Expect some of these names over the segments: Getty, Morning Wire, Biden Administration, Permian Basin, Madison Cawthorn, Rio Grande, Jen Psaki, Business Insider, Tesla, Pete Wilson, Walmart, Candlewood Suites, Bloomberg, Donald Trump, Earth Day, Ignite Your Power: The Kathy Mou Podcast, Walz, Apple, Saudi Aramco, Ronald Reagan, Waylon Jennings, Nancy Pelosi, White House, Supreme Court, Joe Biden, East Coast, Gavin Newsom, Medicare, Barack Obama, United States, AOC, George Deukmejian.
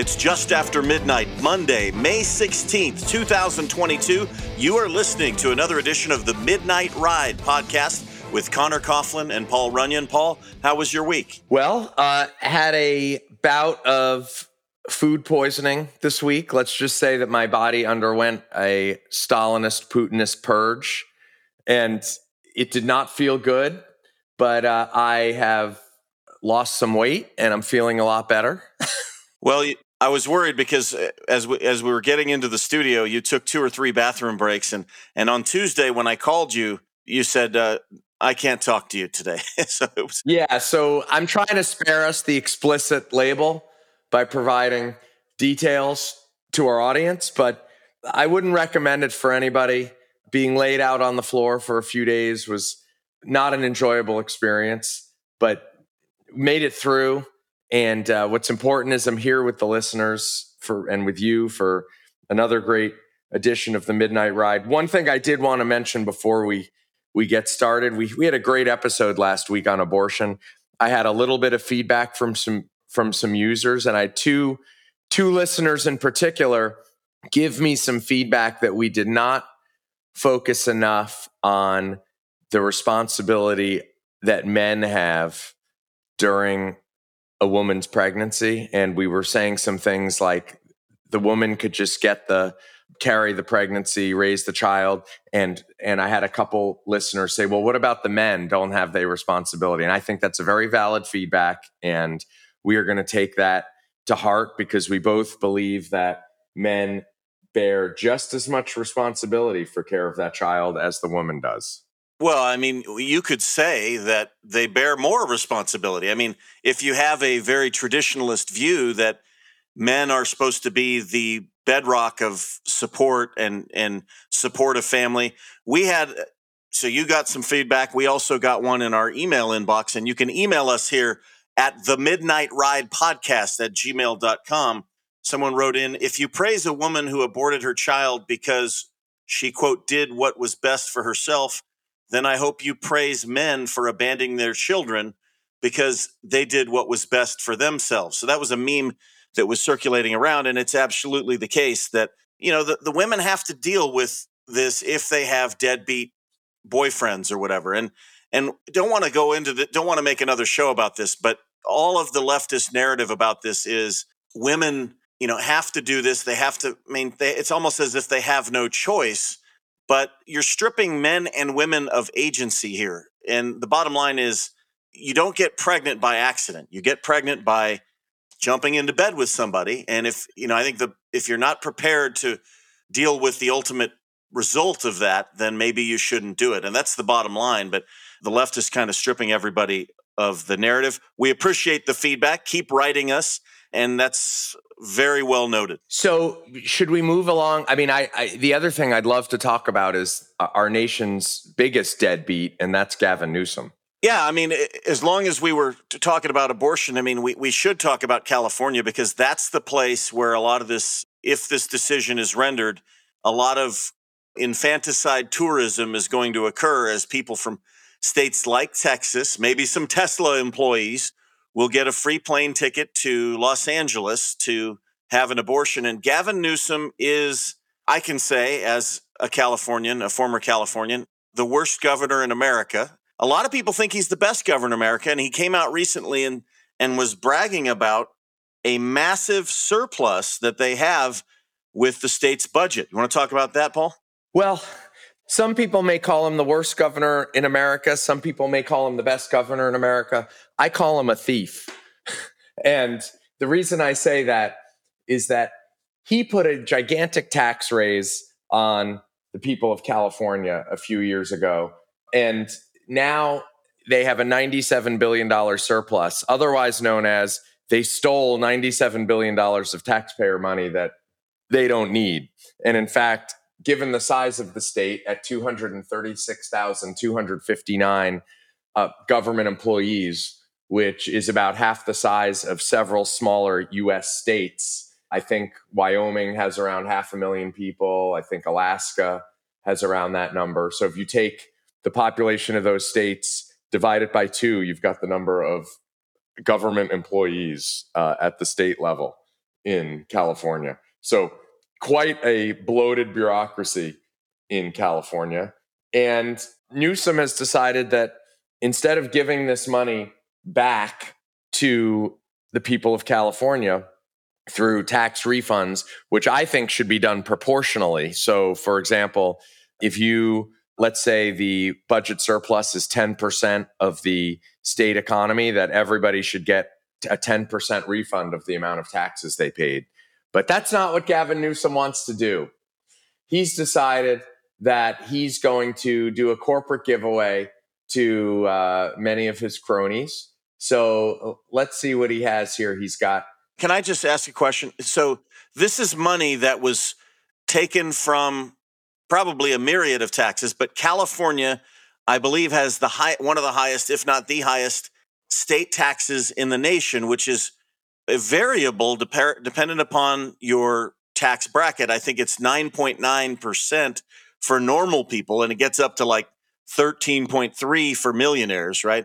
It's just after midnight, Monday, May 16th, 2022. You are listening to another edition of The Midnight Ride podcast with Connor Coughlin and Paul Runyon. Paul, how was your week? Well, had a bout of food poisoning this week. Let's just say that my body underwent a Stalinist, Putinist purge, and it did not feel good, but I have lost some weight and I'm feeling a lot better. Well, I was worried because as we were getting into the studio, you took two or three bathroom breaks, and on Tuesday when I called you, you said, I can't talk to you today. So I'm trying to spare us the explicit label by providing details to our audience, but I wouldn't recommend it for anybody. Being laid out on the floor for a few days was not an enjoyable experience, but made it through. And what's important is I'm here with the listeners and with you for another great edition of The Midnight Ride. One thing I did want to mention before we get started, we had a great episode last week on abortion. I had a little bit of feedback from some users, and I had two listeners in particular give me some feedback that we did not focus enough on the responsibility that men have during a woman's pregnancy. And we were saying some things like the woman could just carry the pregnancy, raise the child. And I had a couple listeners say, well, what about the men? Don't have their responsibility? And I think that's a very valid feedback. And we are going to take that to heart because we both believe that men bear just as much responsibility for care of that child as the woman does. Well, I mean, you could say that they bear more responsibility. I mean, if you have a very traditionalist view that men are supposed to be the bedrock of support and support of family, so you got some feedback. We also got one in our email inbox, and you can email us here at themidnightridepodcast@gmail.com. Someone wrote in, if you praise a woman who aborted her child because she, quote, did what was best for herself, then I hope you praise men for abandoning their children because they did what was best for themselves. So that was a meme that was circulating around, and it's absolutely the case that, you know, the women have to deal with this if they have deadbeat boyfriends or whatever. And don't want to make another show about this, but all of the leftist narrative about this is women, you know, have to do this. They have to, I mean, it's almost as if they have no choice, but you're stripping men and women of agency here. And the bottom line is you don't get pregnant by accident. You get pregnant by jumping into bed with somebody. And if you're not prepared to deal with the ultimate result of that, then maybe you shouldn't do it. And that's the bottom line. But the left is kind of stripping everybody of the narrative. We appreciate the feedback. Keep writing us. And that's very well noted. So should we move along? I mean, the other thing I'd love to talk about is our nation's biggest deadbeat, and that's Gavin Newsom. Yeah, I mean, as long as we were talking about abortion, I mean, we should talk about California because that's the place where a lot of this, if this decision is rendered, a lot of infanticide tourism is going to occur as people from states like Texas, maybe some Tesla employees, will get a free plane ticket to Los Angeles to have an abortion. And Gavin Newsom is, I can say, as a Californian, a former Californian, the worst governor in America. A lot of people think he's the best governor in America, and he came out recently and was bragging about a massive surplus that they have with the state's budget. You want to talk about that, Paul? Well, some people may call him the worst governor in America. Some people may call him the best governor in America. I call him a thief. And the reason I say that is that he put a gigantic tax raise on the people of California a few years ago. And now they have a $97 billion surplus, otherwise known as they stole $97 billion of taxpayer money that they don't need. And in fact, given the size of the state at 236,259 government employees, which is about half the size of several smaller U.S. states. I think Wyoming has around 500,000 people. I think Alaska has around that number. So if you take the population of those states, divide it by two, you've got the number of government employees at the state level. in California. So quite a bloated bureaucracy in California. And Newsom has decided that instead of giving this money back to the people of California through tax refunds, which I think should be done proportionally. So, for example, if you, let's say the budget surplus is 10% of the state economy, that everybody should get a 10% refund of the amount of taxes they paid. But that's not what Gavin Newsom wants to do. He's decided that he's going to do a corporate giveaway to many of his cronies. So let's see what he has here. He's got... Can I just ask a question? So this is money that was taken from probably a myriad of taxes, but California, I believe, has the one of the highest, if not the highest, state taxes in the nation, which is a variable dependent upon your tax bracket. I think it's 9.9% for normal people, and it gets up to like 13.3 for millionaires, right?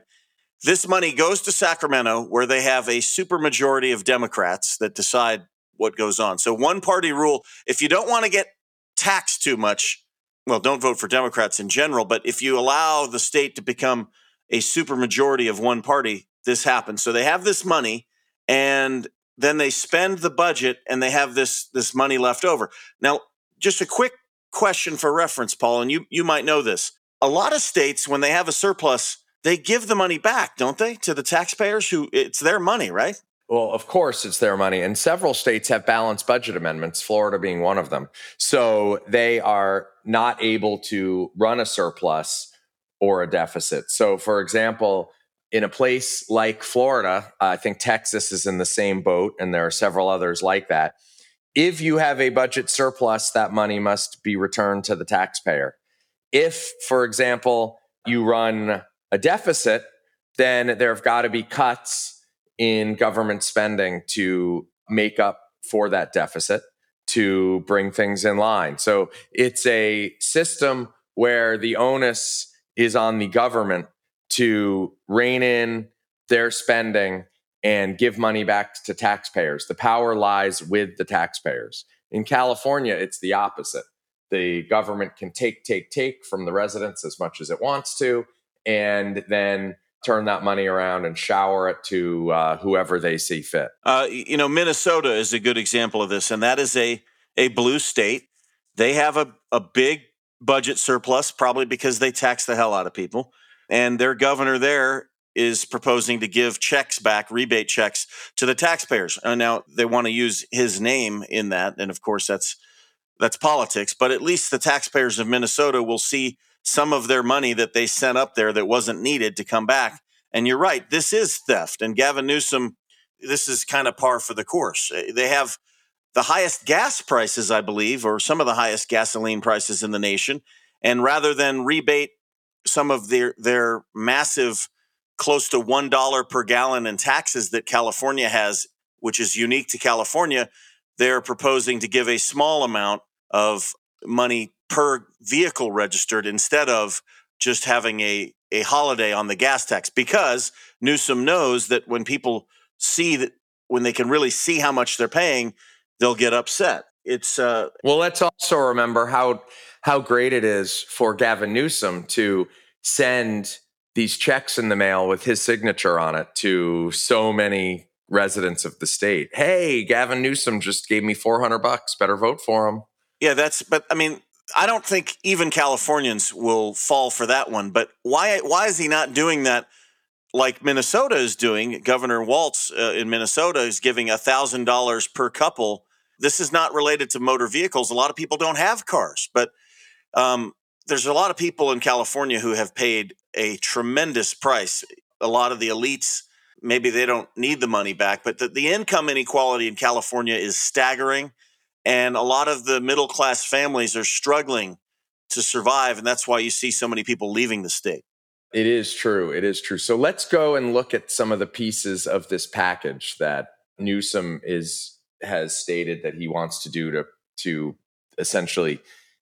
This money goes to Sacramento, where they have a supermajority of Democrats that decide what goes on. So one-party rule, if you don't want to get taxed too much, well, don't vote for Democrats in general, but if you allow the state to become a supermajority of one party, this happens. So they have this money, and then they spend the budget, and they have this money left over. Now, just a quick question for reference, Paul, and you might know this. A lot of states, when they have a surplus, they give the money back, don't they, to the taxpayers? Who it's their money, right? Well, of course it's their money. And several states have balanced budget amendments, Florida being one of them. So they are not able to run a surplus or a deficit. So, for example, in a place like Florida, I think Texas is in the same boat, and there are several others like that. If you have a budget surplus, that money must be returned to the taxpayer. If, for example, you run a deficit, then there have got to be cuts in government spending to make up for that deficit, to bring things in line. So it's a system where the onus is on the government to rein in their spending and give money back to taxpayers. The power lies with the taxpayers. In California, it's the opposite. The government can take from the residents as much as it wants to, and then turn that money around and shower it to whoever they see fit. Minnesota is a good example of this, and that is a blue state. They have a big budget surplus, probably because they tax the hell out of people. And their governor there is proposing to give checks back, rebate checks, to the taxpayers. And now they want to use his name in that. And of course, that's politics. But at least the taxpayers of Minnesota will see some of their money that they sent up there that wasn't needed to come back. And you're right, this is theft. And Gavin Newsom, this is kind of par for the course. They have the highest gas prices, I believe, or some of the highest gasoline prices in the nation. And rather than rebate some of their massive close to $1 per gallon in taxes that California has, which is unique to California, they're proposing to give a small amount of money per vehicle registered instead of just having a holiday on the gas tax, because Newsom knows that when people see that, when they can really see how much they're paying, they'll get upset. It's well, let's also remember how great it is for Gavin Newsom to send these checks in the mail with his signature on it to so many residents of the state. Hey, Gavin Newsom just gave me $400. Better vote for him. Yeah, I don't think even Californians will fall for that one. But why is he not doing that like Minnesota is doing? Governor Walz in Minnesota is giving $1,000 per couple. This is not related to motor vehicles. A lot of people don't have cars, but there's a lot of people in California who have paid a tremendous price. A lot of the elites, maybe they don't need the money back, but the income inequality in California is staggering. And a lot of the middle-class families are struggling to survive, and that's why you see so many people leaving the state. It is true. It is true. So let's go and look at some of the pieces of this package that Newsom has stated that he wants to do to essentially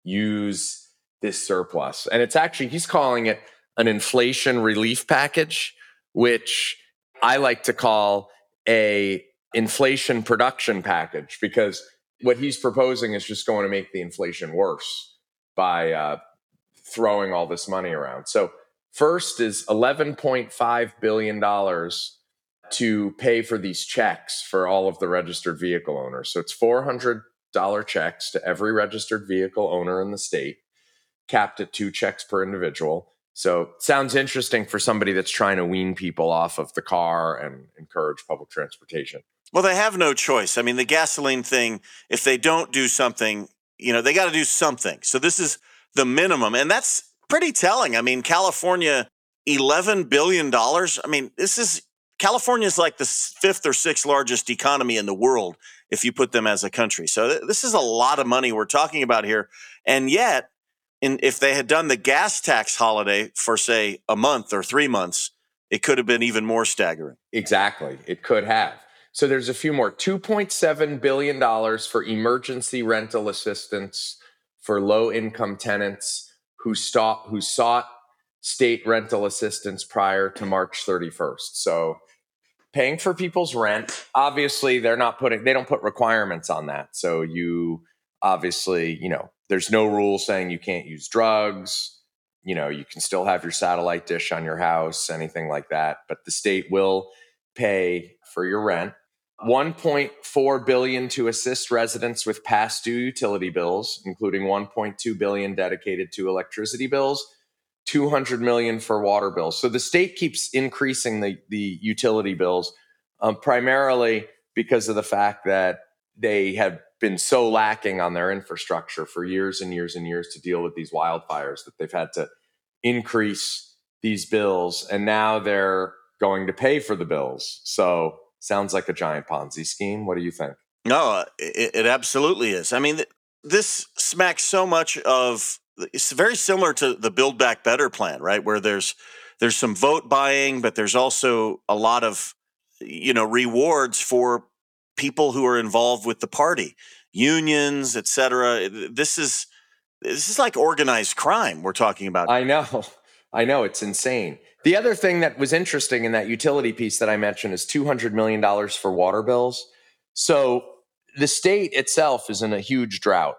use this surplus. And it's actually, he's calling it an inflation relief package, which I like to call a inflation production package, because what he's proposing is just going to make the inflation worse by throwing all this money around. So first is $11.5 billion to pay for these checks for all of the registered vehicle owners. So it's $400 checks to every registered vehicle owner in the state, capped at 2 checks per individual. So sounds interesting for somebody that's trying to wean people off of the car and encourage public transportation. Well, they have no choice. I mean, the gasoline thing, if they don't do something, you know, they got to do something. So this is the minimum. And that's pretty telling. I mean, California, $11 billion. I mean, California's like the 5th or 6th largest economy in the world if you put them as a country. So this is a lot of money we're talking about here. And yet, if they had done the gas tax holiday for, say, a month or 3 months, it could have been even more staggering. Exactly. It could have. So there's a few more. $2.7 billion for emergency rental assistance for low-income tenants who sought state rental assistance prior to March 31st. So paying for people's rent, obviously they don't put requirements on that. So you obviously, you know, there's no rule saying you can't use drugs, you know, you can still have your satellite dish on your house, anything like that. But the state will pay for your rent. $1.4 billion to assist residents with past due utility bills, including $1.2 billion dedicated to electricity bills, $200 million for water bills. So the state keeps increasing the utility bills, primarily because of the fact that they have been so lacking on their infrastructure for years and years and years to deal with these wildfires that they've had to increase these bills. And now they're going to pay for the bills. So sounds like a giant Ponzi scheme. What do you think? No, it absolutely is. I mean, this smacks so much of, it's very similar to the Build Back Better plan, right? Where there's some vote buying, but there's also a lot of, you know, rewards for people who are involved with the party, unions, et cetera. This is like organized crime we're talking about. I know. It's insane. The other thing that was interesting in that utility piece that I mentioned is $200 million for water bills. So the state itself is in a huge drought.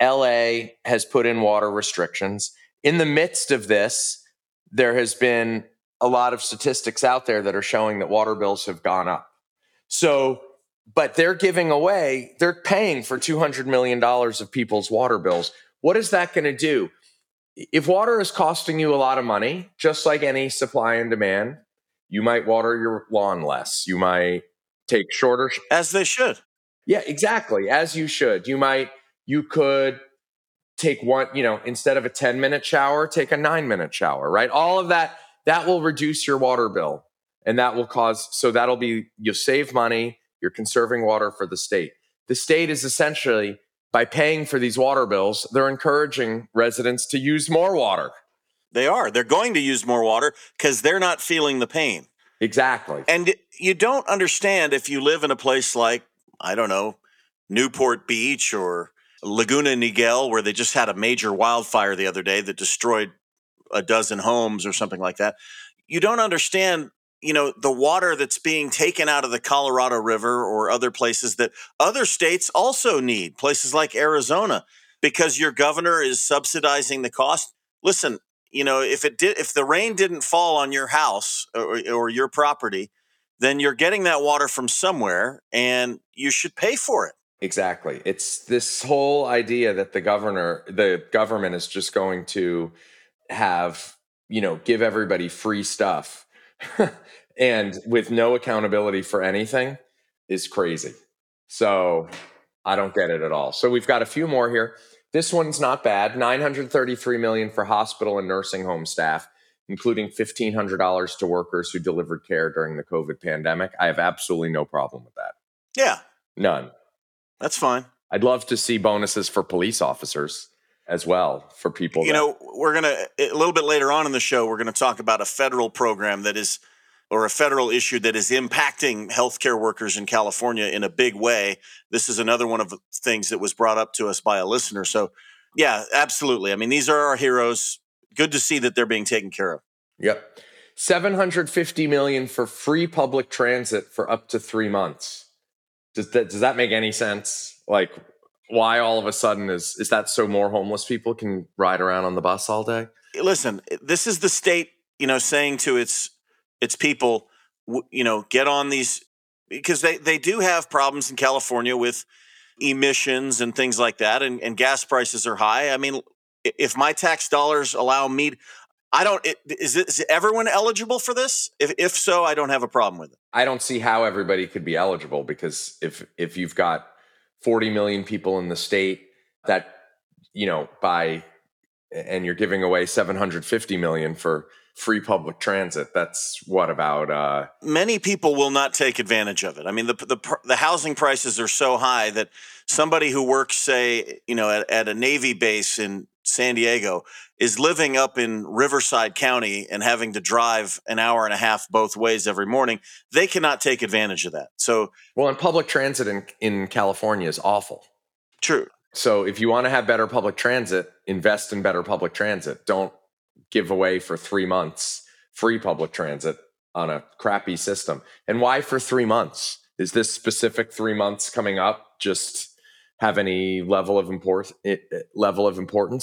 LA has put in water restrictions. In the midst of this, there has been a lot of statistics out there that are showing that water bills have gone up. So, but they're paying for $200 million of people's water bills. What is that going to do? If water is costing you a lot of money, just like any supply and demand, you might water your lawn less. You might take shorter... As they should. Yeah, exactly. As you should. You could take one, you know, instead of a 10-minute shower, take a 9-minute shower, right? All of that will reduce your water bill. And that will you'll save money. You're conserving water for the state. The state is essentially... by paying for these water bills, they're encouraging residents to use more water. They are. They're going to use more water because they're not feeling the pain. Exactly. And you don't understand if you live in a place like, I don't know, Newport Beach or Laguna Niguel, where they just had a major wildfire the other day that destroyed 12 homes or something like that. You don't understand, you know, the water that's being taken out of the Colorado River or other places that other states also need, places like Arizona, because your governor is subsidizing the cost. Listen, you know, if the rain didn't fall on your house or your property, then you're getting that water from somewhere and you should pay for it. Exactly. It's this whole idea that the government is just going to have, you know, give everybody free stuff and with no accountability for anything is crazy. So I don't get it at all. So we've got a few more here. This one's not bad. $933 million for hospital and nursing home staff, including $1,500 to workers who delivered care during the COVID pandemic. I have absolutely no problem with that. Yeah. None. That's fine. I'd love to see bonuses for police officers as well for people. You know, we're going to, a little bit later on in the show, we're going to talk about a federal program or a federal issue that is impacting healthcare workers in California in a big way. This is another one of the things that was brought up to us by a listener. So yeah, absolutely. I mean, these are our heroes. Good to see that they're being taken care of. Yep. $750 million for free public transit for up to 3 months. Does that make any sense? Like, why all of a sudden is that so more homeless people can ride around on the bus all day? Listen, this is the state, you know, saying to its people, you know, get on these, because they do have problems in California with emissions and things like that, and gas prices are high. I mean, if my tax dollars allow me, is everyone eligible for this? If so, I don't have a problem with it. I don't see how everybody could be eligible, because if you've got 40 million people in the state that, you know, and you're giving away 750 million for free public transit, that's what about... Many people will not take advantage of it. I mean, the housing prices are so high that somebody who works, say, you know, at a Navy base in San Diego is living up in Riverside County and having to drive an hour and a half both ways every morning. They cannot take advantage of that. So, well, and public transit in California is awful. True. So if you want to have better public transit, invest in better public transit. Don't give away for 3 months free public transit on a crappy system. And why for 3 months? Is this specific 3 months coming up just have any level of importance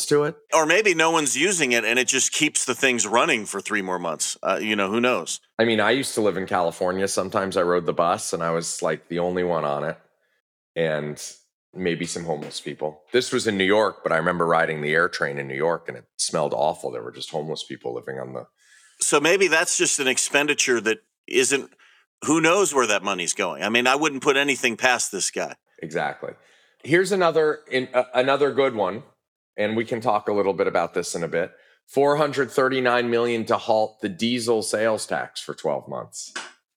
to it? Or maybe no one's using it and it just keeps the things running for 3 more months. You know, who knows? I mean, I used to live in California. Sometimes I rode the bus and I was like the only one on it, and maybe some homeless people. This was in New York, but I remember riding the air train in New York and it smelled awful. There were just homeless people living on the... So maybe that's just an expenditure that isn't... Who knows where that money's going? I mean, I wouldn't put anything past this guy. Exactly. Here's another good one, and we can talk a little bit about this in a bit. $439 million to halt the diesel sales tax for 12 months.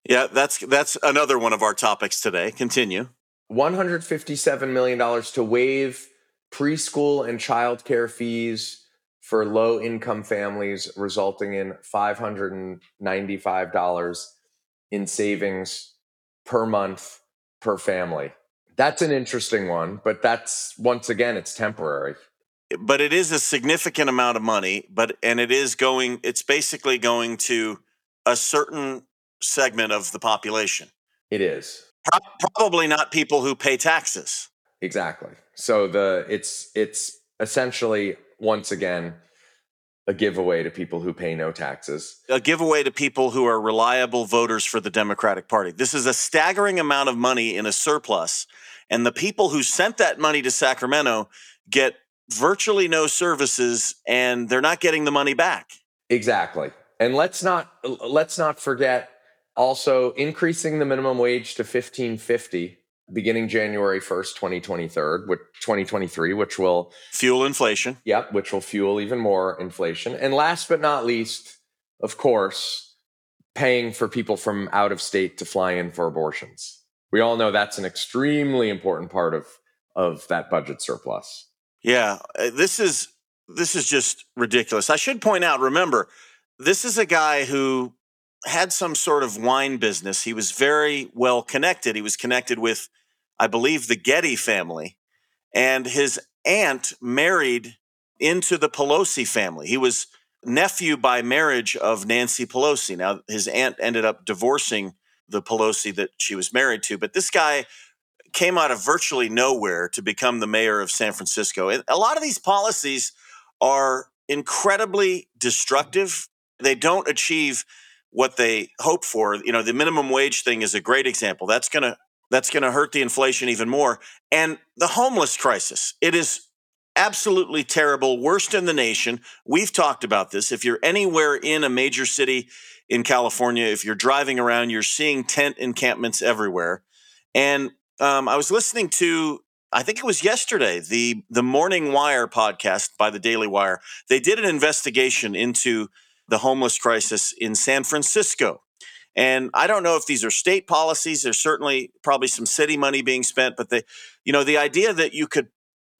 Yeah, that's another one of our topics today. Continue. $157 million to waive preschool and childcare fees for low-income families, resulting in $595 in savings per month per family. That's an interesting one, but that's, once again, it's temporary. But it is a significant amount of money, it's basically going to a certain segment of the population. It is. Probably not people who pay taxes. Exactly. So it's essentially, once again, a giveaway to people who pay no taxes. A giveaway to people who are reliable voters for the Democratic Party. This is a staggering amount of money in a surplus, and the people who sent that money to Sacramento get virtually no services, and they're not getting the money back. Exactly. And let's not forget also increasing the minimum wage to $15.50 beginning January 1st, 2023, which will fuel inflation. Yep, which will fuel even more inflation. And last but not least, of course, paying for people from out of state to fly in for abortions. We all know that's an extremely important part of that budget surplus. Yeah, this is just ridiculous. I should point out, remember, this is a guy who had some sort of wine business. He was very well connected. He was connected with, I believe, the Getty family, and his aunt married into the Pelosi family. He was nephew by marriage of Nancy Pelosi. Now, his aunt ended up divorcing the Pelosi that she was married to, but this guy came out of virtually nowhere to become the mayor of San Francisco. And a lot of these policies are incredibly destructive. They don't achieve what they hope for. You know, the minimum wage thing is a great example. That's going to hurt the inflation even more. And the homeless crisis, it is absolutely terrible, worst in the nation. We've talked about this. If you're anywhere in a major city in California, if you're driving around, you're seeing tent encampments everywhere. And I was listening to, I think it was yesterday, the Morning Wire podcast by the Daily Wire. They did an investigation into the homeless crisis in San Francisco. And I don't know if these are state policies. There's certainly probably some city money being spent, but the idea that you could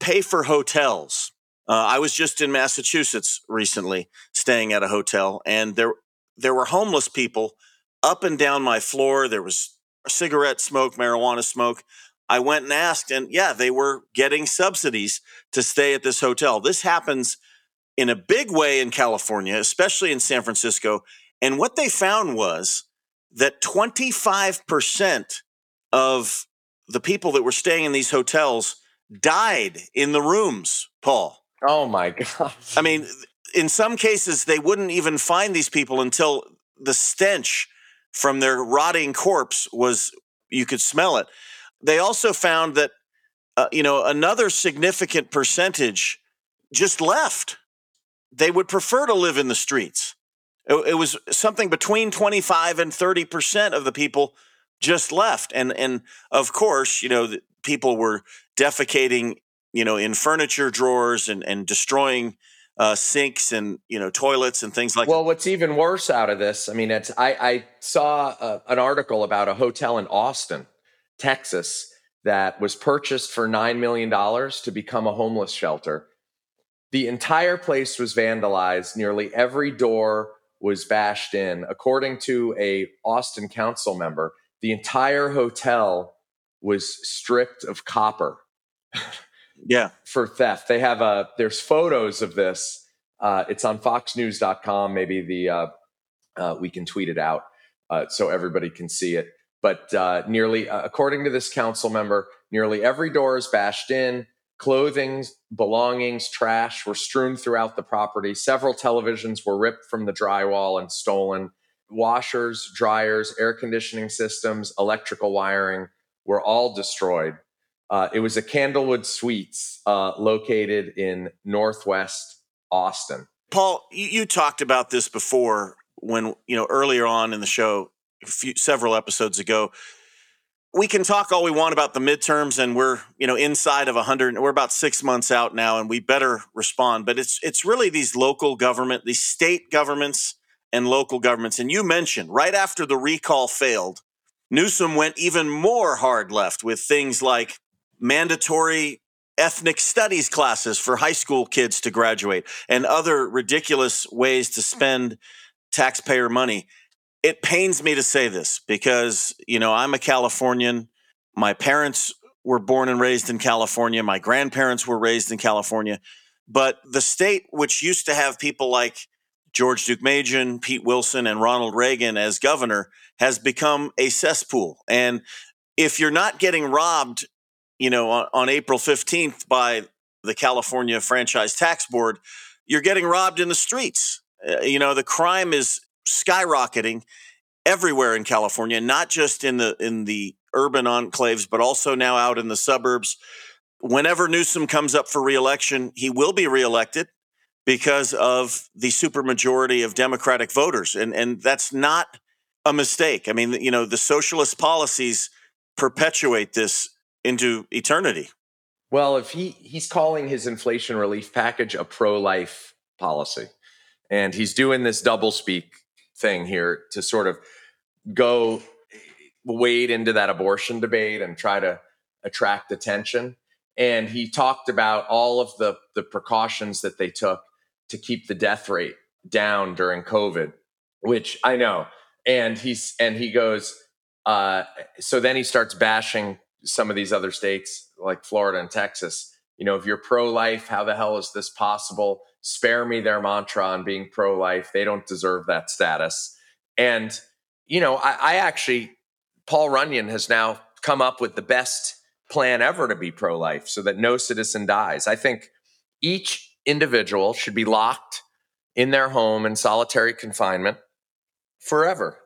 pay for hotels. I was just in Massachusetts recently staying at a hotel, and there were homeless people up and down my floor. There was cigarette smoke, marijuana smoke. I went and asked, and yeah, they were getting subsidies to stay at this hotel. This happens in a big way in California, especially in San Francisco. And what they found was that 25% of the people that were staying in these hotels died in the rooms, Paul. Oh, my God. I mean, in some cases, they wouldn't even find these people until the stench from their rotting corpse was, you could smell it. They also found that, another significant percentage just left. They would prefer to live in the streets. It was something between 25 and 30% of the people just left. And of course, people were defecating, in furniture drawers and destroying sinks and, toilets and things like that. Well, what's even worse out of this, I mean, I saw an article about a hotel in Austin, Texas, that was purchased for $9 million to become a homeless shelter. The entire place was vandalized. Nearly every door was bashed in. According to an Austin council member, the entire hotel was stripped of copper. Yeah. For theft. They have there's photos of this. It's on foxnews.com. Maybe we can tweet it out so everybody can see it. But according to this council member, nearly every door is bashed in. Clothing, belongings, trash were strewn throughout the property. Several televisions were ripped from the drywall and stolen. Washers, dryers, air conditioning systems, electrical wiring were all destroyed. It was a Candlewood Suites located in Northwest Austin. Paul, you talked about this before when, earlier on in the show, several episodes ago. We can talk all we want about the midterms, and we're, inside of 100. We're about 6 months out now, and we better respond. But it's really these local government, these state governments and local governments. And you mentioned right after the recall failed, Newsom went even more hard left with things like mandatory ethnic studies classes for high school kids to graduate and other ridiculous ways to spend taxpayer money. It pains me to say this because, I'm a Californian. My parents were born and raised in California. My grandparents were raised in California. But the state, which used to have people like George Deukmejian, Pete Wilson, and Ronald Reagan as governor, has become a cesspool. And if you're not getting robbed, on April 15th by the California Franchise Tax Board, you're getting robbed in the streets. The crime is skyrocketing everywhere in California, not just in the urban enclaves, but also now out in the suburbs. Whenever Newsom comes up for reelection, he will be reelected because of the supermajority of Democratic voters. And that's not a mistake. I mean, the socialist policies perpetuate this into eternity. Well, if he's calling his inflation relief package a pro-life policy, and he's doing this doublespeak thing here to sort of go wade into that abortion debate and try to attract attention. And he talked about all of the precautions that they took to keep the death rate down during COVID, which I know. And he goes, so then he starts bashing some of these other states like Florida and Texas. If you're pro-life, how the hell is this possible? Spare me their mantra on being pro-life. They don't deserve that status. And, I actually, Paul Runyon has now come up with the best plan ever to be pro-life so that no citizen dies. I think each individual should be locked in their home in solitary confinement forever,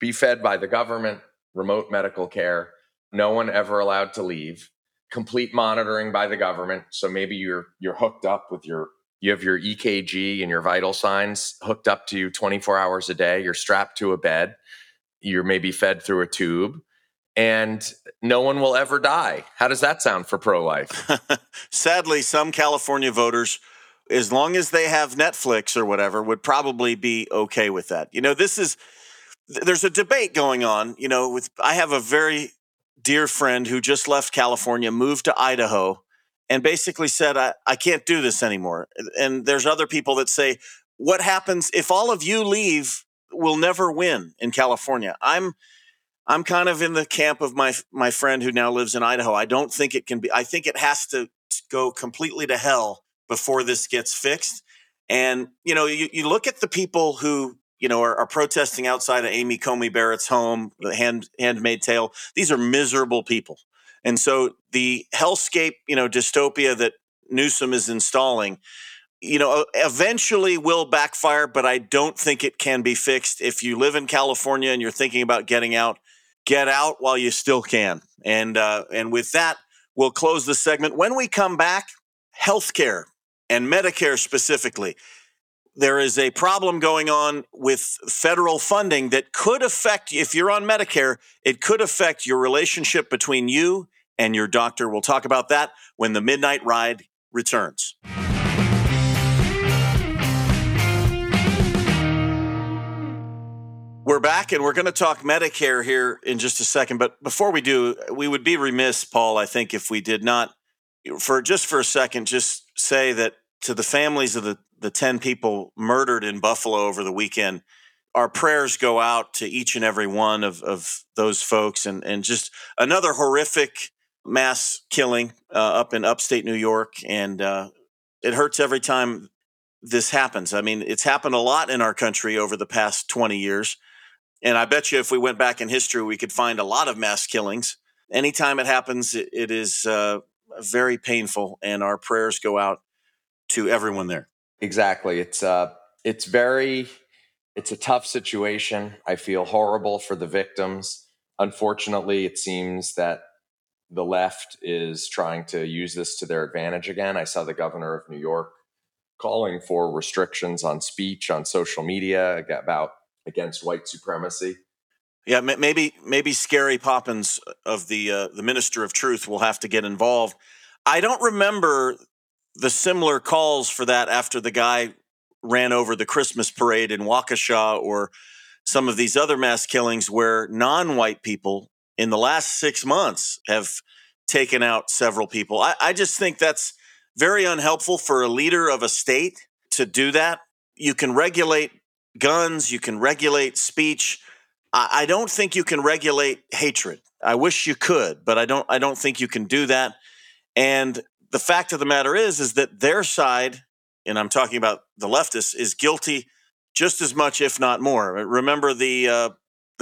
be fed by the government, remote medical care, no one ever allowed to leave, complete monitoring by the government. So maybe you're hooked up with you have your EKG and your vital signs hooked up to you 24 hours a day. You're strapped to a bed. You're maybe fed through a tube, and no one will ever die. How does that sound for pro-life? Sadly, some California voters, as long as they have Netflix or whatever, would probably be okay with that. There's a debate going on, I have a very dear friend who just left California, moved to Idaho, and basically said, I can't do this anymore. And there's other people that say, what happens if all of you leave? We'll never win in California. I'm kind of in the camp of my friend who now lives in Idaho. I don't think it can be. I think it has to go completely to hell before this gets fixed. And, you look at the people who, are protesting outside of Amy Coney Barrett's home, the Handmaid's Tale. These are miserable people. And so the hellscape, dystopia that Newsom is installing, eventually will backfire, but I don't think it can be fixed. If you live in California and you're thinking about getting out, get out while you still can. And with that, we'll close the segment. When we come back, healthcare and Medicare specifically. There is a problem going on with federal funding that could affect, if you're on Medicare, it could affect your relationship between you and your doctor. We'll talk about that when the Midnight Ride returns. We're back, and we're going to talk Medicare here in just a second. But before we do, we would be remiss, Paul, I think, if we did not, for a second, just say that to the families of the 10 people murdered in Buffalo over the weekend, our prayers go out to each and every one of those folks. And just another horrific mass killing up in upstate New York. And it hurts every time this happens. I mean, it's happened a lot in our country over the past 20 years. And I bet you if we went back in history, we could find a lot of mass killings. Anytime it happens, it is very painful. And our prayers go out to everyone there. Exactly. It's a tough situation. I feel horrible for the victims. Unfortunately, it seems that the left is trying to use this to their advantage again. I saw the governor of New York calling for restrictions on speech on social media against white supremacy. Yeah, maybe Scary Poppins of the Minister of Truth will have to get involved. I don't remember the similar calls for that after the guy ran over the Christmas parade in Waukesha or some of these other mass killings where non-white people in the last 6 months have taken out several people. I just think that's very unhelpful for a leader of a state to do that. You can regulate guns. You can regulate speech. I don't think you can regulate hatred. I wish you could, but I don't think you can do that. And the fact of the matter is that their side, and I'm talking about the leftists, is guilty just as much, if not more. Remember the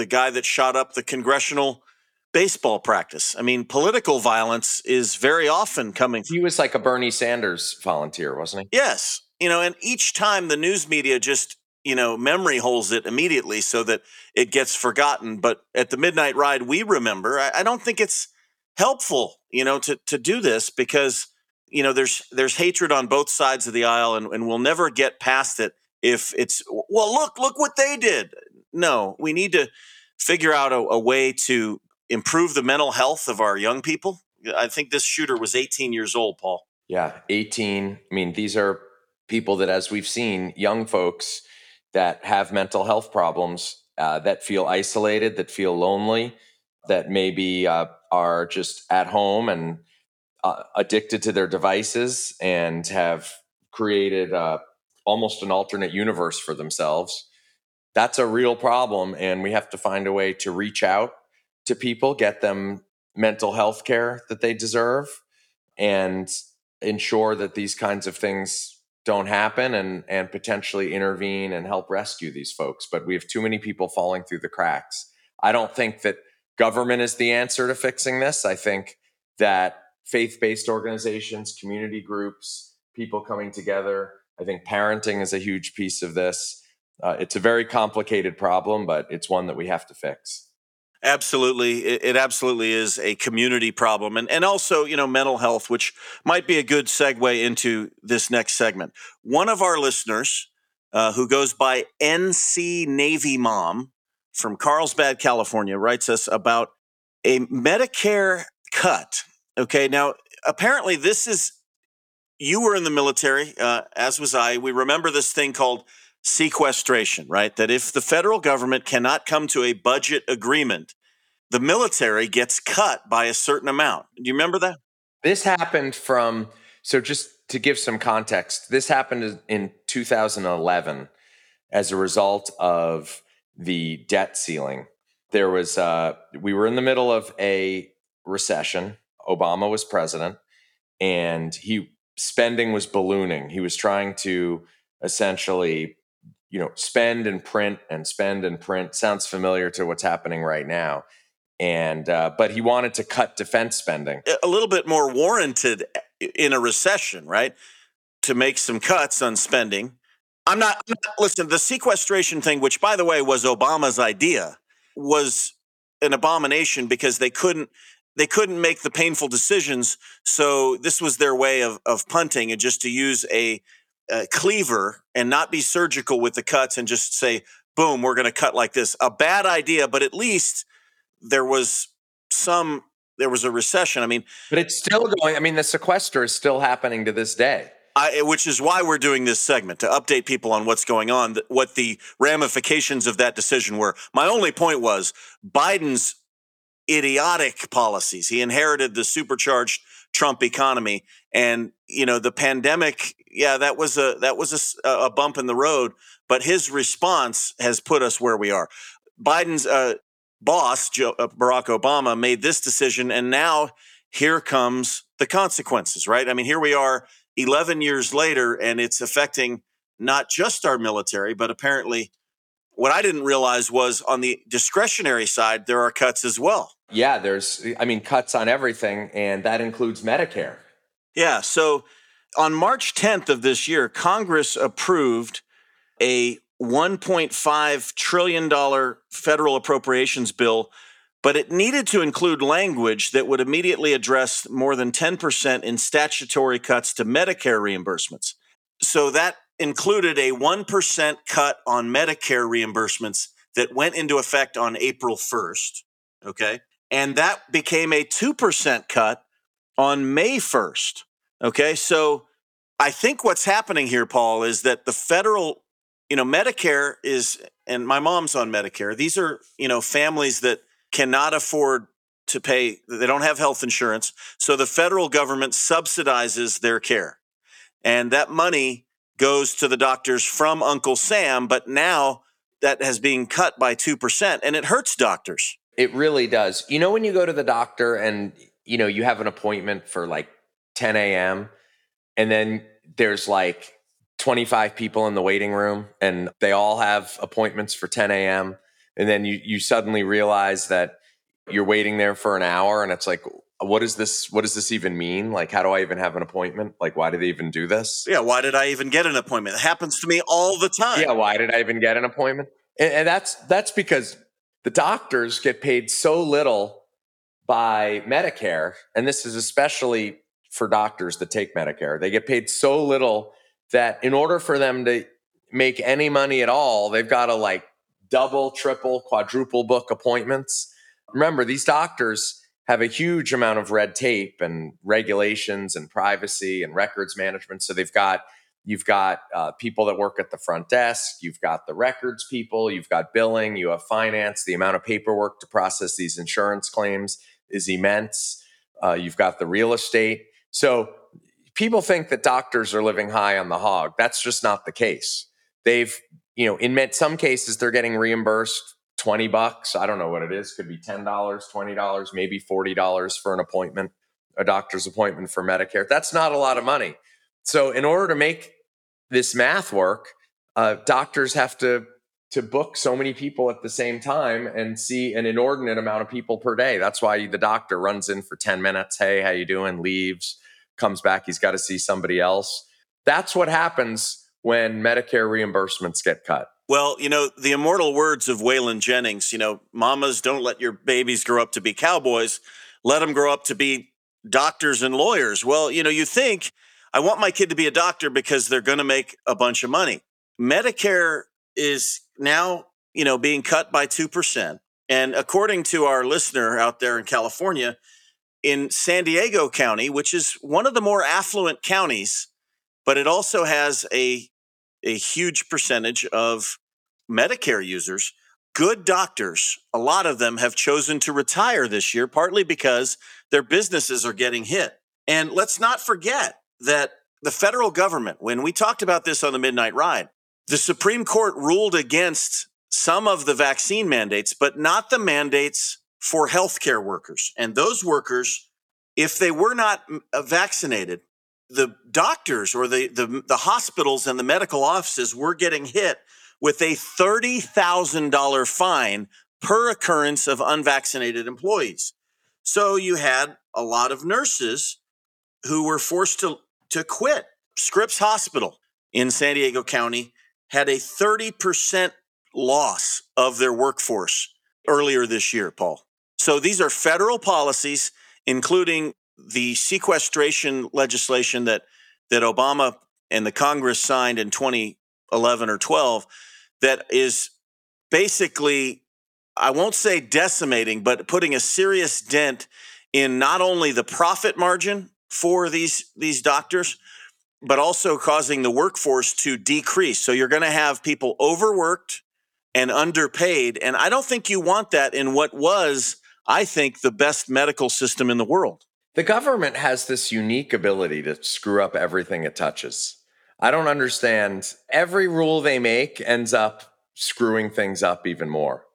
guy that shot up the congressional baseball practice. I mean, political violence is very often coming. He was like a Bernie Sanders volunteer, wasn't he? Yes. And each time the news media just, memory holes it immediately so that it gets forgotten. But at the Midnight Ride, we remember. I don't think it's helpful, to do this because there's hatred on both sides of the aisle, and we'll never get past it if it's, well, look what they did. No, we need to figure out a way to improve the mental health of our young people. I think this shooter was 18 years old, Paul. Yeah, 18. I mean, these are people that, as we've seen, young folks that have mental health problems, that feel isolated, that feel lonely, that maybe are just at home and addicted to their devices and have created almost an alternate universe for themselves. That's a real problem, and we have to find a way to reach out to people, get them mental health care that they deserve, and ensure that these kinds of things don't happen and potentially intervene and help rescue these folks. But we have too many people falling through the cracks. I don't think that government is the answer to fixing this. I think that faith-based organizations, community groups, people coming together. I think parenting is a huge piece of this. It's a very complicated problem, but it's one that we have to fix. Absolutely. It absolutely is a community problem. And also, mental health, which might be a good segue into this next segment. One of our listeners who goes by NC Navy Mom from Carlsbad, California, writes us about a Medicare cut. Okay. Now, apparently you were in the military, as was I. We remember this thing called sequestration, right? That if the federal government cannot come to a budget agreement, the military gets cut by a certain amount. Do you remember that? This happened so just to give some context, this happened in 2011 as a result of the debt ceiling. There was, we were in the middle of a recession. Obama was president, and spending was ballooning. He was trying to essentially, spend and print and spend and print. Sounds familiar to what's happening right now. And but he wanted to cut defense spending. A little bit more warranted in a recession, right? To make some cuts on spending. I'm not, listen, the sequestration thing, which by the way was Obama's idea, was an abomination because they couldn't make the painful decisions. So this was their way of punting and just to use a cleaver and not be surgical with the cuts and just say, boom, we're going to cut like this. A bad idea, but at least there was a recession. I mean, but it's still going. I mean, the sequester is still happening to this day. Which is why we're doing this segment, to update people on what's going on, what the ramifications of that decision were. My only point was Biden's idiotic policies. He inherited the supercharged Trump economy, and you know the pandemic. Yeah, that was a bump in the road, but his response has put us where we are. Biden's boss, Barack Obama, made this decision, and now here comes the consequences. Right? I mean, here we are. 11 years later, and it's affecting not just our military, but apparently what I didn't realize was on the discretionary side, there are cuts as well. Yeah, there's cuts on everything, and that includes Medicare. Yeah, so on March 10th of this year, Congress approved a $1.5 trillion federal appropriations bill, but it needed to include language that would immediately address more than 10% in statutory cuts to Medicare reimbursements. So that included a 1% cut on Medicare reimbursements that went into effect on April 1st, okay? And that became a 2% cut on May 1st, okay? So I think what's happening here, Paul, is that the federal, Medicare is, and my mom's on Medicare. These are, families that cannot afford to pay, they don't have health insurance, so the federal government subsidizes their care. And that money goes to the doctors from Uncle Sam, but now that has been cut by 2%, and it hurts doctors. It really does. When you go to the doctor and, you have an appointment for like 10 a.m., and then there's like 25 people in the waiting room, and they all have appointments for 10 a.m., and then you suddenly realize that you're waiting there for an hour and it's like, what does this even mean? Like, how do I even have an appointment? Like, why did they even do this? Yeah, why did I even get an appointment? It happens to me all the time. Yeah, why did I even get an appointment? And that's because the doctors get paid so little by Medicare. And this is especially for doctors that take Medicare. They get paid so little that in order for them to make any money at all, they've got to like double, triple, quadruple book appointments. Remember, these doctors have a huge amount of red tape and regulations and privacy and records management. So you've got people that work at the front desk, you've got the records people, you've got billing, you have finance. The amount of paperwork to process these insurance claims is immense. You've got the real estate. So people think that doctors are living high on the hog. That's just not the case. In some cases, they're getting reimbursed $20. I don't know what it is. Could be $10, $20, maybe $40 for an appointment, a doctor's appointment for Medicare. That's not a lot of money. So in order to make this math work, doctors have to book so many people at the same time and see an inordinate amount of people per day. That's why the doctor runs in for 10 minutes. Hey, how you doing? Leaves, comes back. He's got to see somebody else. That's what happens when Medicare reimbursements get cut. Well, the immortal words of Waylon Jennings, mamas, don't let your babies grow up to be cowboys. Let them grow up to be doctors and lawyers. Well, you think, I want my kid to be a doctor because they're going to make a bunch of money. Medicare is now, being cut by 2%. And according to our listener out there in California, in San Diego County, which is one of the more affluent counties, but it also has a huge percentage of Medicare users. Good doctors, a lot of them have chosen to retire this year, partly because their businesses are getting hit. And let's not forget that the federal government, when we talked about this on the Midnight Ride, the Supreme Court ruled against some of the vaccine mandates, but not the mandates for healthcare workers. And those workers, if they were not vaccinated, the doctors or the hospitals and the medical offices were getting hit with a $30,000 fine per occurrence of unvaccinated employees. So you had a lot of nurses who were forced to quit. Scripps Hospital in San Diego County had a 30% loss of their workforce earlier this year, Paul. So these are federal policies, including the sequestration legislation that Obama and the Congress signed in 2011 or 12, that is basically, I won't say decimating, but putting a serious dent in not only the profit margin for these doctors, but also causing the workforce to decrease. So you're going to have people overworked and underpaid. And I don't think you want that in what was, I think, the best medical system in the world. The government has this unique ability to screw up everything it touches. I don't understand. Every rule they make ends up screwing things up even more.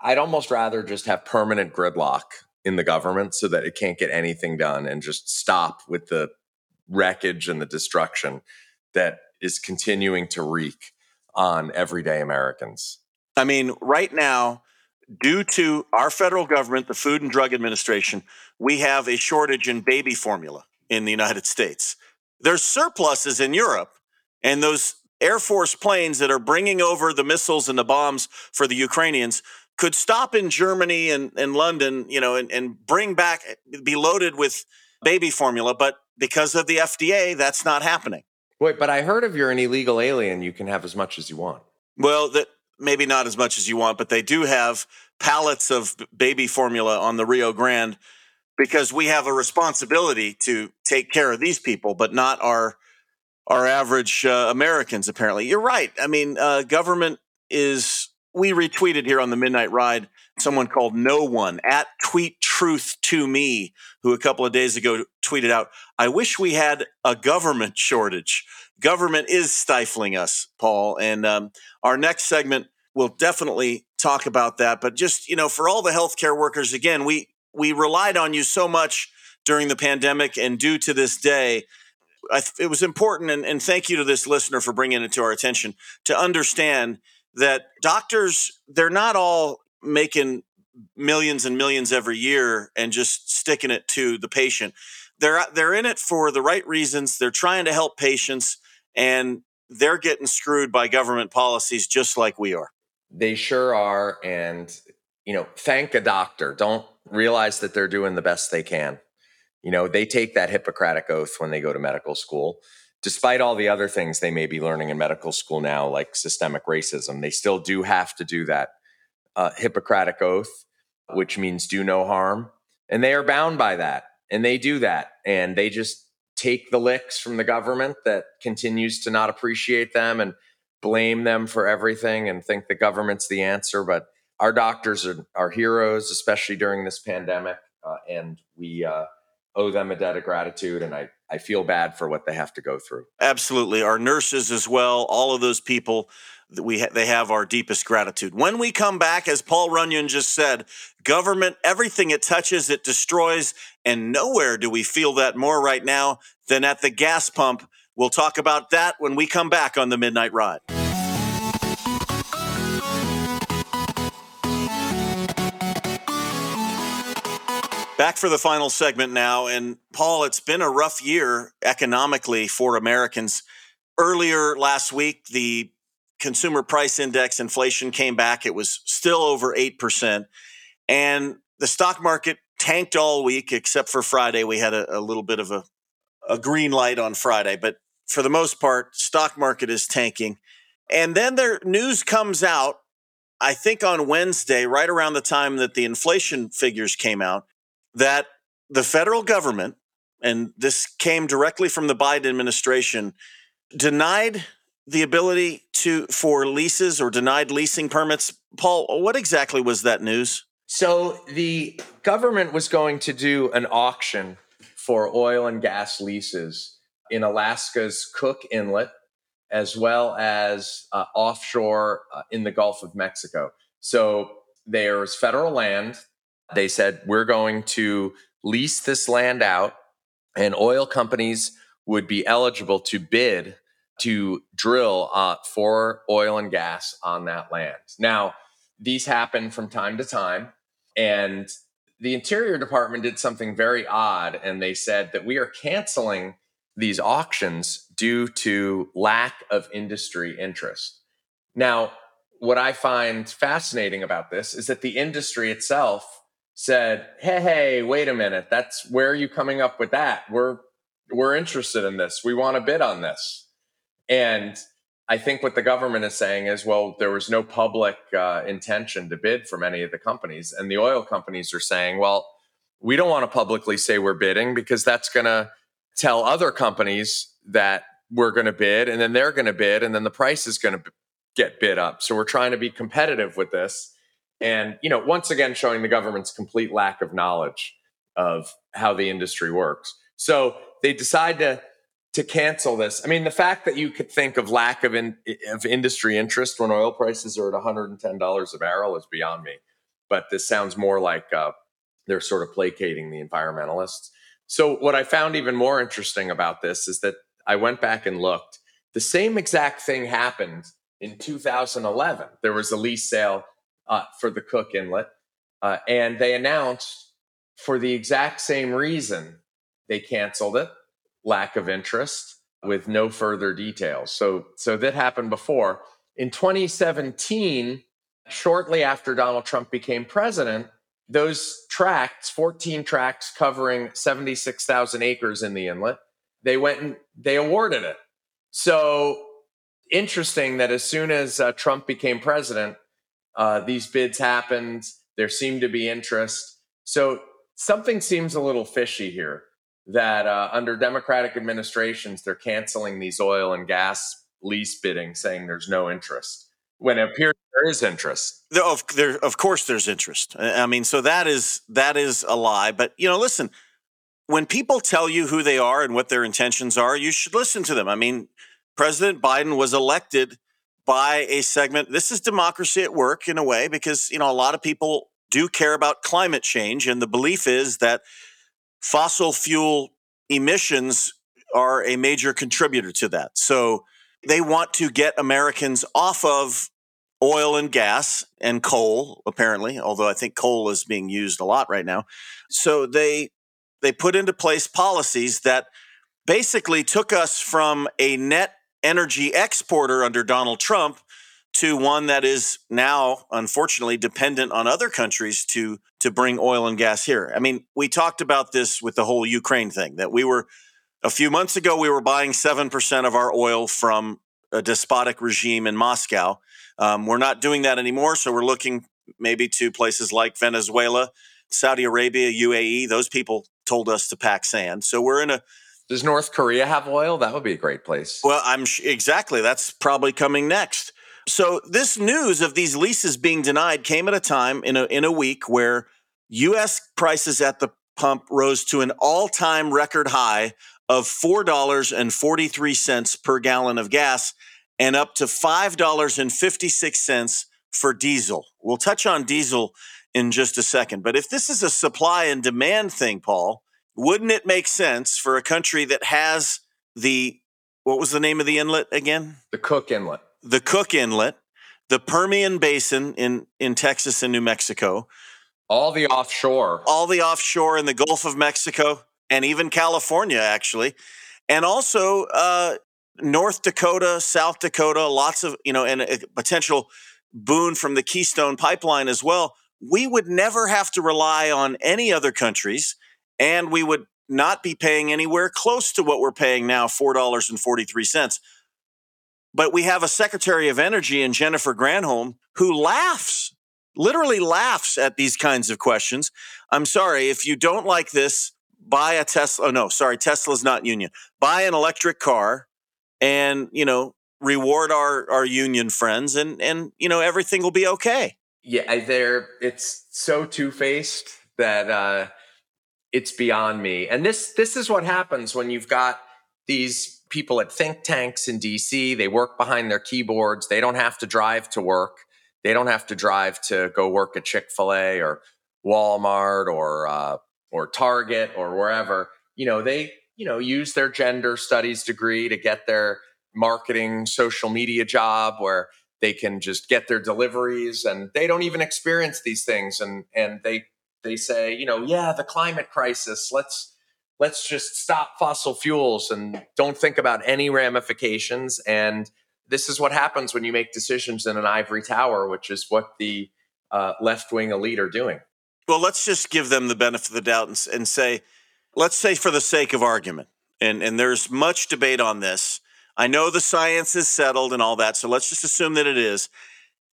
I'd almost rather just have permanent gridlock in the government so that it can't get anything done and just stop with the wreckage and the destruction that is continuing to wreak on everyday Americans. I mean, right now, due to our federal government, the Food and Drug Administration, we have a shortage in baby formula in the United States. There's surpluses in Europe, and those Air Force planes that are bringing over the missiles and the bombs for the Ukrainians could stop in Germany and London, and bring back, be loaded with baby formula. But because of the FDA, that's not happening. Wait, but I heard if you're an illegal alien, you can have as much as you want. Well, maybe not as much as you want, but they do have pallets of baby formula on the Rio Grande because we have a responsibility to take care of these people, but not our average Americans, apparently. You're right. I mean, government is... We retweeted here on the Midnight Ride someone called No One at Tweet Truth to Me, who a couple of days ago tweeted out, "I wish we had a government shortage." Government is stifling us, Paul. And our next segment will definitely talk about that. But just, for all the healthcare workers, again, we relied on you so much during the pandemic, and due to this day, it was important. And thank you to this listener for bringing it to our attention to understand that doctors, they're not all making millions and millions every year and just sticking it to the patient. They're in it for the right reasons. They're trying to help patients, and they're getting screwed by government policies just like we are. They sure are. And, thank a doctor. Don't realize that they're doing the best they can. They take that Hippocratic oath when they go to medical school. Despite all the other things they may be learning in medical school now, like systemic racism, they still do have to do that Hippocratic oath, which means do no harm. And they are bound by that. And they do that. And they just take the licks from the government that continues to not appreciate them and blame them for everything and think the government's the answer. But our doctors are our heroes, especially during this pandemic. And we owe them a debt of gratitude. And I feel bad for what they have to go through. Absolutely. Our nurses as well, all of those people, they have our deepest gratitude. When we come back, as Paul Runyon just said, government, everything it touches, it destroys, and nowhere do we feel that more right now than at the gas pump. We'll talk about that when we come back on The Midnight Ride. Back for the final segment now. And Paul, it's been a rough year economically for Americans. Earlier last week, the consumer price index inflation came back. It was still over 8%. And the stock market tanked all week, except for Friday. We had a little bit of a green light on Friday. But for the most part, stock market is tanking. And then their news comes out, I think on Wednesday, right around the time that the inflation figures came out, that the federal government, and this came directly from the Biden administration, denied the ability for leases or denied leasing permits. Paul, what exactly was that news? So the government was going to do an auction for oil and gas leases in Alaska's Cook Inlet, as well as offshore in the Gulf of Mexico. So there is federal land. They said, we're going to lease this land out, and oil companies would be eligible to bid to drill for oil and gas on that land. Now, these happen from time to time. And the Interior Department did something very odd, and they said that we are canceling these auctions due to lack of industry interest. Now, what I find fascinating about this is that the industry itself said, hey, wait a minute, that's where are you coming up with that? We're interested in this. We want to bid on this. And I think what the government is saying is, well, there was no public intention to bid from any of the companies. And the oil companies are saying, well, we don't want to publicly say we're bidding because that's going to tell other companies that we're going to bid, and then they're going to bid, and then the price is going to get bid up. So we're trying to be competitive with this. And, you know, once again, showing the government's complete lack of knowledge of how the industry works. So they decide to cancel this. I mean, the fact that you could think of lack of industry interest when oil prices are at $110 a barrel is beyond me. But this sounds more like they're sort of placating the environmentalists. So what I found even more interesting about this is that I went back and looked. The same exact thing happened in 2011. There was a lease sale for the Cook Inlet, and they announced for the exact same reason they canceled it, lack of interest, with no further details. So that happened before. In 2017, shortly after Donald Trump became president, those tracts, 14 tracts covering 76,000 acres in the inlet, they went and they awarded it. So interesting that as soon as Trump became president, these bids happened. There seemed to be interest. So something seems a little fishy here that under Democratic administrations, they're canceling these oil and gas lease bidding, saying there's no interest, when it appears there is interest. Of course there's interest. I mean, so that is a lie. But, you know, listen, when people tell you who they are and what their intentions are, you should listen to them. I mean, President Biden was elected by a segment. This is democracy at work in a way, because, you know, a lot of people do care about climate change. And the belief is that fossil fuel emissions are a major contributor to that. So they want to get Americans off of oil and gas and coal, apparently, although I think coal is being used a lot right now. So they put into place policies that basically took us from a net energy exporter under Donald Trump to one that is now, unfortunately, dependent on other countries to bring oil and gas here. I mean, we talked about this with the whole Ukraine thing, that a few months ago, we were buying 7% of our oil from a despotic regime in Moscow. We're not doing that anymore, so we're looking maybe to places like Venezuela, Saudi Arabia, UAE. Those people told us to pack sand. So we're in a... Does North Korea have oil? That would be a great place. Well, exactly. That's probably coming next. So this news of these leases being denied came at a time in a week where U.S. prices at the pump rose to an all-time record high of $4.43 per gallon of gas and up to $5.56 for diesel. We'll touch on diesel in just a second. But if this is a supply and demand thing, Paul, wouldn't it make sense for a country that has what was the name of the inlet again? The Cook Inlet. The Cook Inlet, the Permian Basin in Texas and New Mexico. All the offshore in the Gulf of Mexico. And even California, actually, and also North Dakota, South Dakota, lots of, you know, and a potential boon from the Keystone Pipeline as well. We would never have to rely on any other countries, and we would not be paying anywhere close to what we're paying now, $4.43. But we have a Secretary of Energy in Jennifer Granholm who literally laughs at these kinds of questions. I'm sorry, if you don't like this, buy a Tesla. Oh, no, sorry. Tesla's not union. Buy an electric car and, you know, reward our union friends and, you know, everything will be okay. Yeah, it's so two-faced that it's beyond me. And this is what happens when you've got these people at think tanks in D.C. They work behind their keyboards. They don't have to drive to work. They don't have to drive to go work at Chick-fil-A or Walmart or Target or wherever, you know, they, you know, use their gender studies degree to get their marketing social media job where They can just get their deliveries, and they don't even experience these things. And they say, you know, yeah, the climate crisis, let's just stop fossil fuels and don't think about any ramifications. And this is what happens when you make decisions in an ivory tower, which is what the left-wing elite are doing. Well, let's just give them the benefit of the doubt and say, let's say for the sake of argument, and there's much debate on this. I know the science is settled and all that, so let's just assume that it is.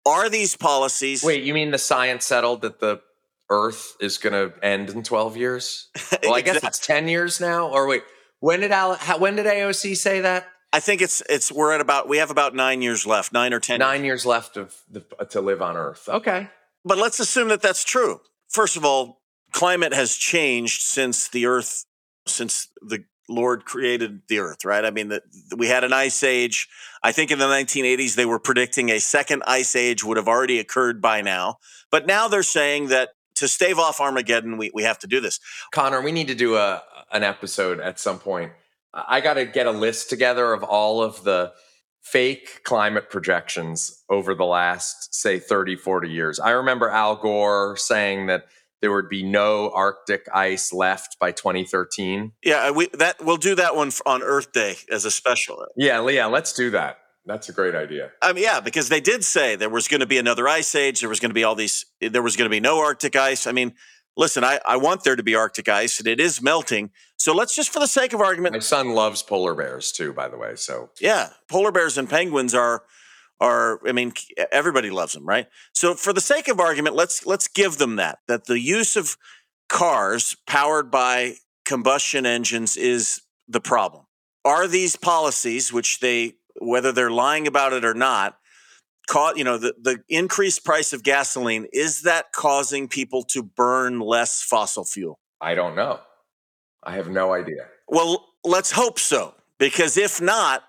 Are these policies... Wait, you mean the science settled that the Earth is going to end in 12 years? Well, I exactly. guess it's 10 years now. Or wait, when did AOC say that? I think we have about 9 years left, 9 or 10. 9 years left to live on Earth. Okay. But let's assume that that's true. First of all, climate has changed since the Lord created the Earth, right? I mean, we had an ice age. I think in the 1980s, they were predicting a second ice age would have already occurred by now. But now they're saying that to stave off Armageddon, we have to do this. Connor, we need to do an episode at some point. I got to get a list together of all of the fake climate projections over the last, say, 30, 40 years. I remember Al Gore saying that there would be no Arctic ice left by 2013. Yeah, we'll do that one on Earth Day as a special. Yeah, let's do that. That's a great idea. Because they did say there was going to be another ice age. There was going to be there was going to be no Arctic ice. I mean, listen, I want there to be Arctic ice, and it is melting. So let's just, for the sake of argument... My son loves polar bears too, by the way, so... Yeah, polar bears and penguins are I mean, everybody loves them, right? So for the sake of argument, let's give them that the use of cars powered by combustion engines is the problem. Are these policies, which they, whether they're lying about it or not, the increased price of gasoline, is that causing people to burn less fossil fuel? I don't know. I have no idea. Well, let's hope so, because if not,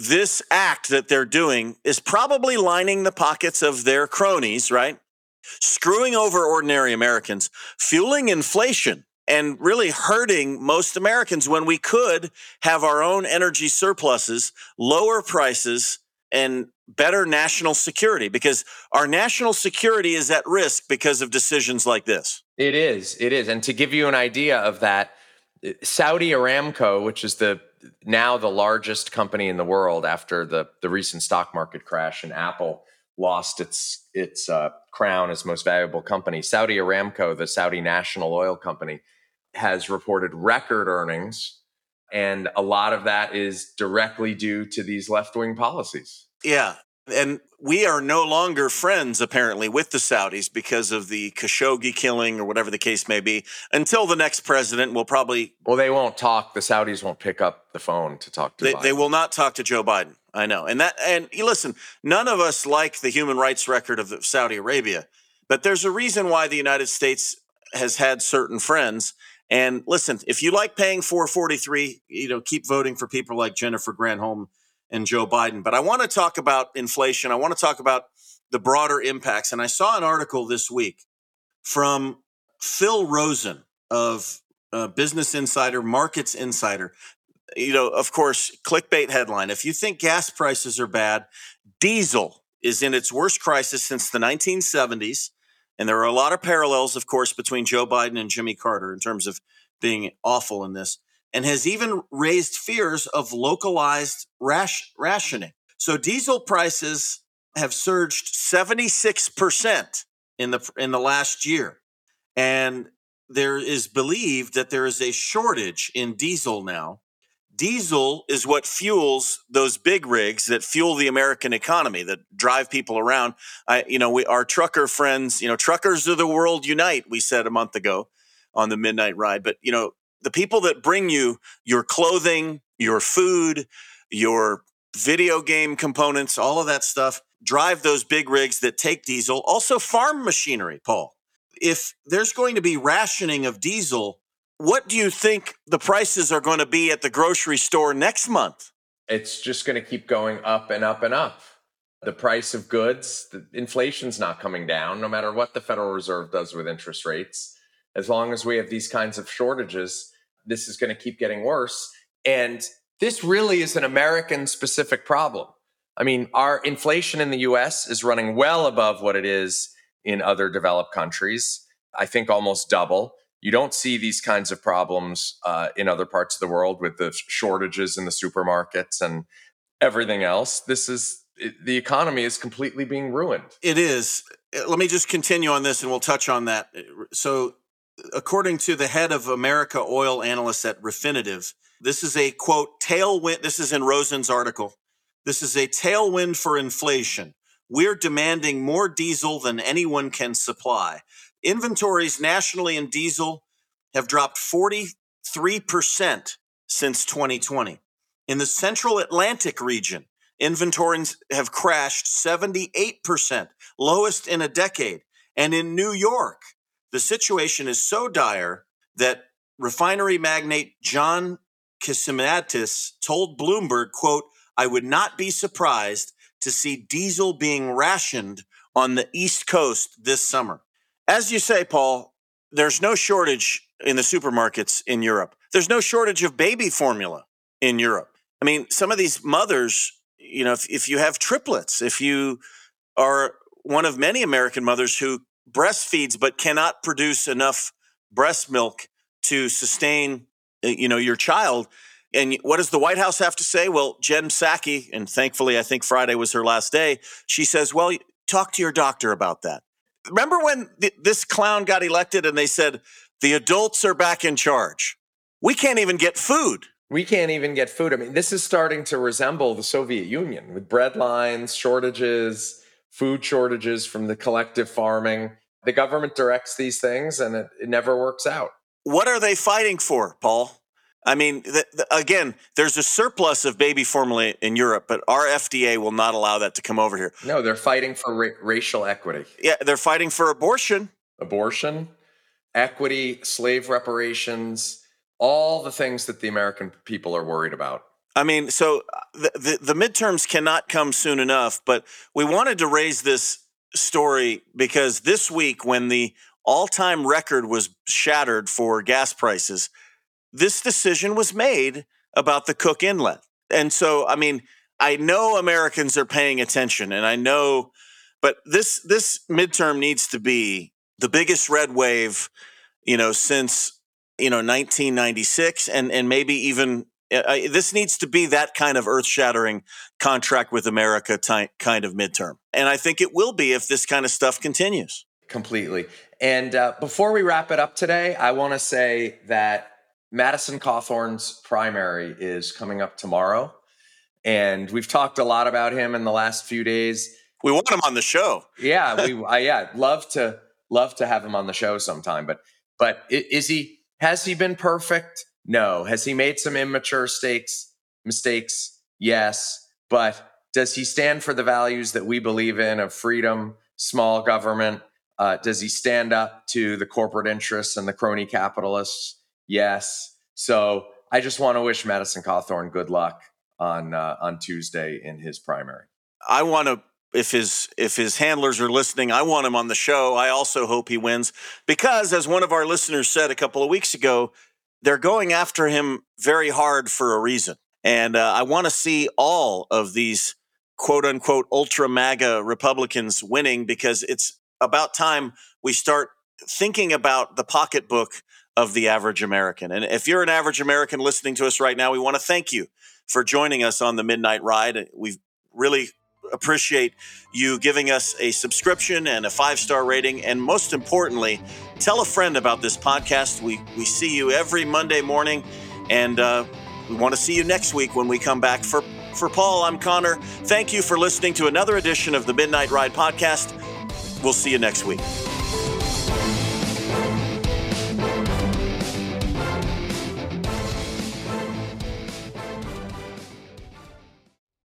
this act that they're doing is probably lining the pockets of their cronies, right? Screwing over ordinary Americans, fueling inflation, and really hurting most Americans when we could have our own energy surpluses, lower prices, and better national security, because our national security is at risk because of decisions like this. It is. And to give you an idea of that, Saudi Aramco, which is now the largest company in the world after the recent stock market crash, and Apple lost its crown as most valuable company. Saudi Aramco, the Saudi national oil company, has reported record earnings, and a lot of that is directly due to these left-wing policies. Yeah, and we are no longer friends, apparently, with the Saudis because of the Khashoggi killing or whatever the case may be. Until the next president will probably... Well, they won't talk. The Saudis won't pick up the phone to talk to Biden. They will not talk to Joe Biden. I know. And listen, none of us like the human rights record of Saudi Arabia, but there's a reason why the United States has had certain friends. And listen, if you like paying $4.43, keep voting for people like Jennifer Granholm and Joe Biden. But I want to talk about inflation. I want to talk about the broader impacts. And I saw an article this week from Phil Rosen of Business Insider, Markets Insider. Of course, clickbait headline. If you think gas prices are bad, diesel is in its worst crisis since the 1970s. And there are a lot of parallels, of course, between Joe Biden and Jimmy Carter in terms of being awful in this, and has even raised fears of localized rationing. So diesel prices have surged 76% in the last year. And there is believed that there is a shortage in diesel now. Diesel is what fuels those big rigs that fuel the American economy, that drive people around. Our trucker friends, truckers of the world unite, we said a month ago on The Midnight Ride. But, the people that bring you your clothing, your food, your video game components, all of that stuff, drive those big rigs that take diesel. Also farm machinery, Paul. If there's going to be rationing of diesel, what do you think the prices are going to be at the grocery store next month? It's just going to keep going up and up and up. The price of goods, the inflation's not coming down, no matter what the Federal Reserve does with interest rates. As long as we have these kinds of shortages, this is going to keep getting worse. And this really is an American-specific problem. I mean, our inflation in the US is running well above what it is in other developed countries. I think almost double. You don't see these kinds of problems in other parts of the world with the shortages in the supermarkets and everything else. The economy is completely being ruined. It is. Let me just continue on this and we'll touch on that. So according to the head of America oil analysts at Refinitiv, this is a, quote, tailwind. This is in Rosen's article. This is a tailwind for inflation. We're demanding more diesel than anyone can supply. Inventories nationally in diesel have dropped 43% since 2020. In the Central Atlantic region, inventories have crashed 78%, lowest in a decade. And in New York, the situation is so dire that refinery magnate John Casimiatis told Bloomberg, quote, I would not be surprised to see diesel being rationed on the East Coast this summer. As you say, Paul, there's no shortage in the supermarkets in Europe. There's no shortage of baby formula in Europe. I mean, some of these mothers, you know, if you have triplets, if you are one of many American mothers who breastfeeds but cannot produce enough breast milk to sustain, you know, your child. And what does the White House have to say? Well, Jen Psaki, and thankfully I think Friday was her last day, she says, well, talk to your doctor about that. Remember when this clown got elected and they said, the adults are back in charge. We can't even get food. I mean, this is starting to resemble the Soviet Union with bread lines, shortages, food shortages from the collective farming. The government directs these things and it never works out. What are they fighting for, Paul? I mean, again, there's a surplus of baby formula in Europe, but our FDA will not allow that to come over here. No, they're fighting for racial equity. Yeah, they're fighting for abortion, equity, slave reparations, all the things that the American people are worried about. I mean, so the midterms cannot come soon enough, but we wanted to raise this story because this week when the all-time record was shattered for gas prices, this decision was made about the Cook Inlet. And so, I mean, I know Americans are paying attention and I know, but this midterm needs to be the biggest red wave, you know, since, you know, 1996 and maybe even, this needs to be that kind of earth-shattering contract with America kind of midterm. And I think it will be if this kind of stuff continues. Completely. And before we wrap it up today, I want to say that Madison Cawthorn's primary is coming up tomorrow, and we've talked a lot about him in the last few days. We want him on the show. Yeah, love to have him on the show sometime. But has he been perfect? No. Has he made some immature mistakes? Yes. But does he stand for the values that we believe in of freedom, small government? Does he stand up to the corporate interests and the crony capitalists? Yes. So I just want to wish Madison Cawthorn good luck on Tuesday in his primary. I want to, if his handlers are listening, I want him on the show. I also hope he wins because, as one of our listeners said a couple of weeks ago, they're going after him very hard for a reason. And I want to see all of these quote unquote ultra MAGA Republicans winning because it's about time we start thinking about the pocketbook of the average American. And if you're an average American listening to us right now, we want to thank you for joining us on The Midnight Ride. We really appreciate you giving us a subscription and a 5-star rating. And most importantly, tell a friend about this podcast. We see you every Monday morning. And we want to see you next week when we come back. For Paul, I'm Connor. Thank you for listening to another edition of The Midnight Ride podcast. We'll see you next week.